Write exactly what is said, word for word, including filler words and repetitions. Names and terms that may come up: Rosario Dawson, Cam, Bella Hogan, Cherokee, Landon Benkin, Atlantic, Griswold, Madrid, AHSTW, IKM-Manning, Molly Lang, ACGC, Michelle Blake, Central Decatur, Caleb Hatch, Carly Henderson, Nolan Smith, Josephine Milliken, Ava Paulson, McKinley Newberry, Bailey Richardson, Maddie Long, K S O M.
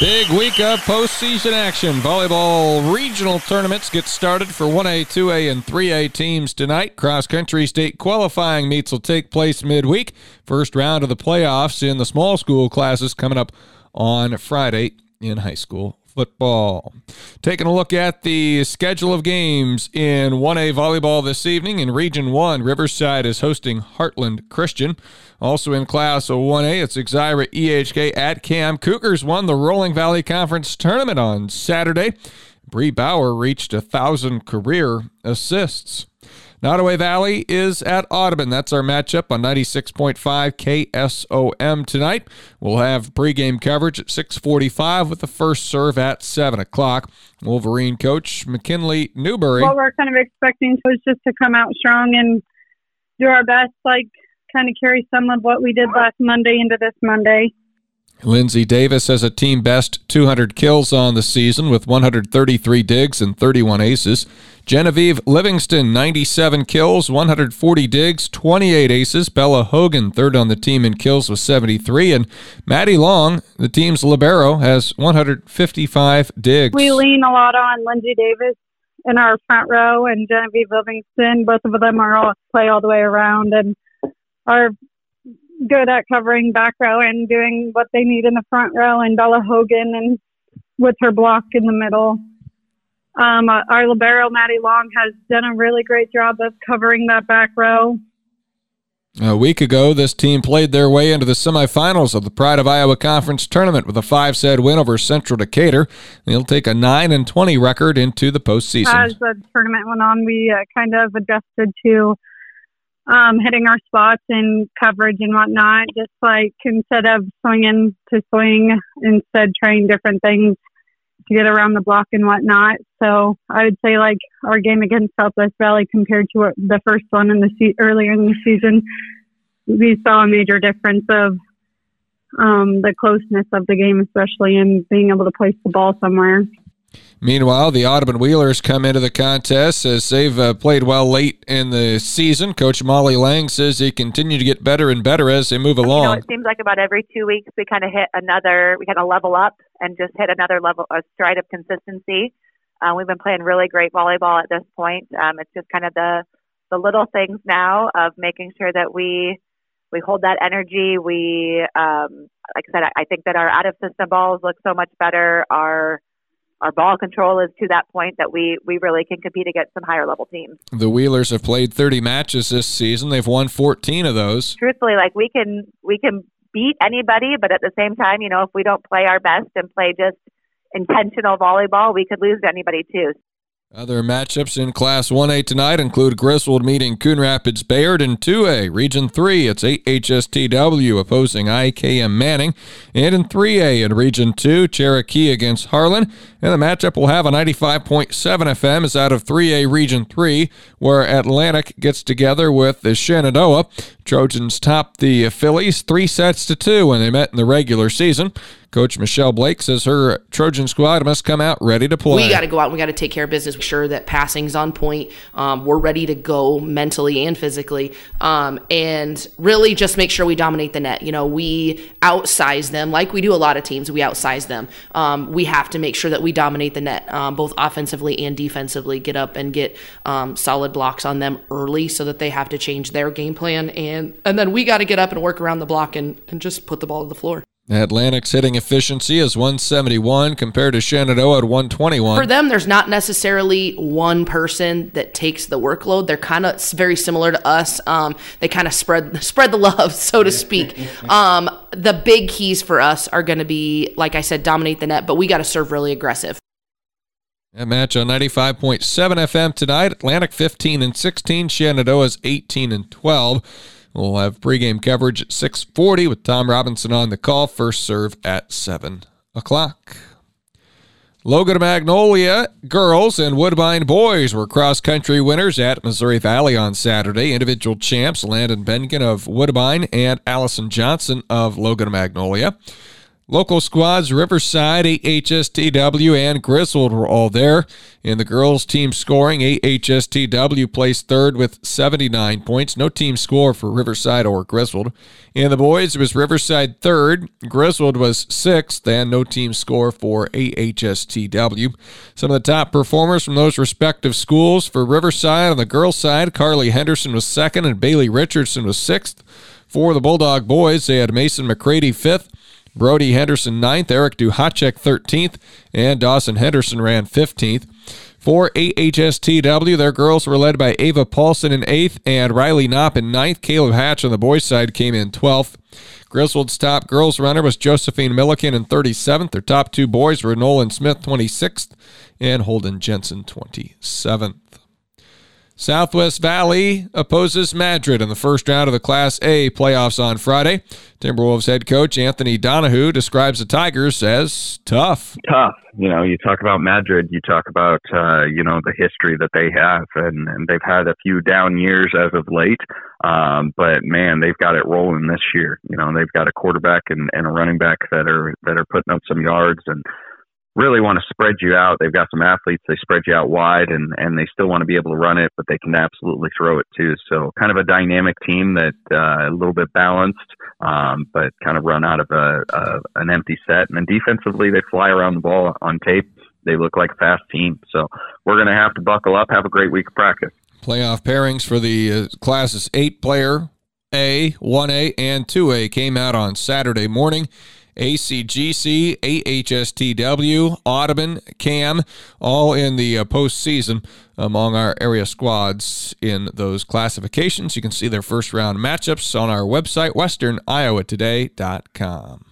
Big week of postseason action. Volleyball regional tournaments get started for one A, two A, and three A teams tonight. Cross-country state qualifying meets will take place midweek. First round of the playoffs in the small school classes coming up on Friday in high school football. Taking a look at the schedule of games in one A volleyball this evening. In Region one, Riverside is hosting Heartland Christian. Also in Class one A, it's Exira E H K at Cam. Cougars won the Rolling Valley Conference Tournament on Saturday. Bree Bauer reached one thousand career assists. Nottoway Valley is at Audubon. That's our matchup on ninety-six point five K S O M tonight. We'll have pregame coverage at six forty-five with the first serve at seven o'clock. Wolverine coach McKinley Newberry. What we're kind of expecting was just to come out strong and do our best, like kind of carry some of what we did last Monday into this Monday. Lindsey Davis has a team best two hundred kills on the season with one hundred thirty-three digs and thirty-one aces. Genevieve Livingston, ninety-seven kills, one hundred forty digs, twenty-eight aces. Bella Hogan, third on the team in kills with seventy-three. And Maddie Long, the team's libero, has one hundred fifty-five digs. We lean a lot on Lindsey Davis in our front row and Genevieve Livingston. Both of them are all play all the way around and are good at covering back row and doing what they need in the front row, and Bella Hogan and with her block in the middle. Um, our libero, Maddie Long, has done a really great job of covering that back row. A week ago, this team played their way into the semifinals of the Pride of Iowa Conference Tournament with a five-set win over Central Decatur. They'll take a nine and twenty record into the postseason. As the tournament went on, we uh, kind of adjusted to Um, hitting our spots and coverage and whatnot, just like instead of swinging to swing, instead trying different things to get around the block and whatnot. So I would say like our game against Southwest Valley compared to what the first one in the se- earlier in the season, we saw a major difference of um, the closeness of the game, especially in being able to place the ball somewhere. Meanwhile, the Audubon Wheelers come into the contest as they've uh, played well late in the season. Coach Molly Lang says they continue to get better and better as they move along. You know, it seems like about every two weeks we kind of hit another, we kind of level up and just hit another level, a stride of consistency. Uh, we've been playing really great volleyball at this point. Um, it's just kind of the the little things now of making sure that we we hold that energy. We, um, like I said, I, I think that our out-of-system balls look so much better. Our Our ball control is to that point that we, we really can compete against some higher-level teams. The Wheelers have played thirty matches this season. They've won fourteen of those. Truthfully, like we can we can beat anybody, but at the same time, you know, if we don't play our best and play just intentional volleyball, we could lose to anybody too. Other matchups in Class one A tonight include Griswold meeting Coon Rapids-Bayard in two A. Region three, it's A H S T W opposing I K M-Manning. And in three A in Region two, Cherokee against Harlan. And the matchup will have a ninety-five point seven F M is out of three A Region three, where Atlantic gets together with the Shenandoah. Trojans topped the Phillies three sets to two when they met in the regular season. Coach Michelle Blake says her Trojan squad must come out ready to play. We got to go out and we got to take care of business. Make sure that passing's on point. Um, we're ready to go mentally and physically. Um, and really just make sure we dominate the net. You know, we outsize them like we do a lot of teams. We outsize them. Um, we have to make sure that we dominate the net, um, both offensively and defensively. Get up and get um, solid blocks on them early so that they have to change their game plan. And, and then we got to get up and work around the block and, and just put the ball to the floor. Atlantic's hitting efficiency is one seventy-one compared to Shenandoah at one twenty-one. For them, there's not necessarily one person that takes the workload. They're kind of very similar to us. Um, they kind of spread spread the love, so to speak. Um, the big keys for us are going to be, like I said, dominate the net, but we got to serve really aggressive. That match on ninety-five point seven F M tonight, Atlantic fifteen and sixteen, Shenandoah's eighteen and twelve. We'll have pregame coverage at six forty with Tom Robinson on the call. First serve at seven o'clock. Logan Magnolia girls and Woodbine boys were cross-country winners at Missouri Valley on Saturday. Individual champs Landon Benkin of Woodbine and Allison Johnson of Logan Magnolia. Local squads Riverside, A H S T W, and Griswold were all there. In the girls' team scoring, A H S T W placed third with seventy-nine points. No team score for Riverside or Griswold. In the boys, it was Riverside third, Griswold was sixth, and no team score for A H S T W. Some of the top performers from those respective schools for Riverside on the girls' side, Carly Henderson was second, and Bailey Richardson was sixth. For the Bulldog boys, they had Mason McCrady fifth, Brody Henderson ninth, Eric Duhachek thirteenth, and Dawson Henderson ran fifteenth. For A H S T W, their girls were led by Ava Paulson in eighth and Riley Knopp in ninth. Caleb Hatch on the boys' side came in twelfth. Griswold's top girls runner was Josephine Milliken in thirty-seventh. Their top two boys were Nolan Smith twenty-sixth and Holden Jensen twenty-seventh. Southwest Valley opposes Madrid in the first round of the Class A playoffs on Friday. Timberwolves head coach Anthony Donahue describes the Tigers as tough. Tough. You know, you talk about Madrid, you talk about, uh, you know, the history that they have, and, and they've had a few down years as of late. Um, but man, they've got it rolling this year. You know, they've got a quarterback and, and a running back that are, that are putting up some yards and really want to spread you out. They've got some athletes. They spread you out wide, and, and they still want to be able to run it, but they can absolutely throw it too. So kind of a dynamic team that uh, a little bit balanced, um, but kind of run out of a, a an empty set. And then defensively, they fly around the ball on tape. They look like a fast team. So we're going to have to buckle up, have a great week of practice. Playoff pairings for the uh, classes eight player A, one A, and two A came out on Saturday morning. A C G C, A H S T W, Audubon, Cam, all in the postseason among our area squads in those classifications. You can see their first round matchups on our website, western iowa today dot com.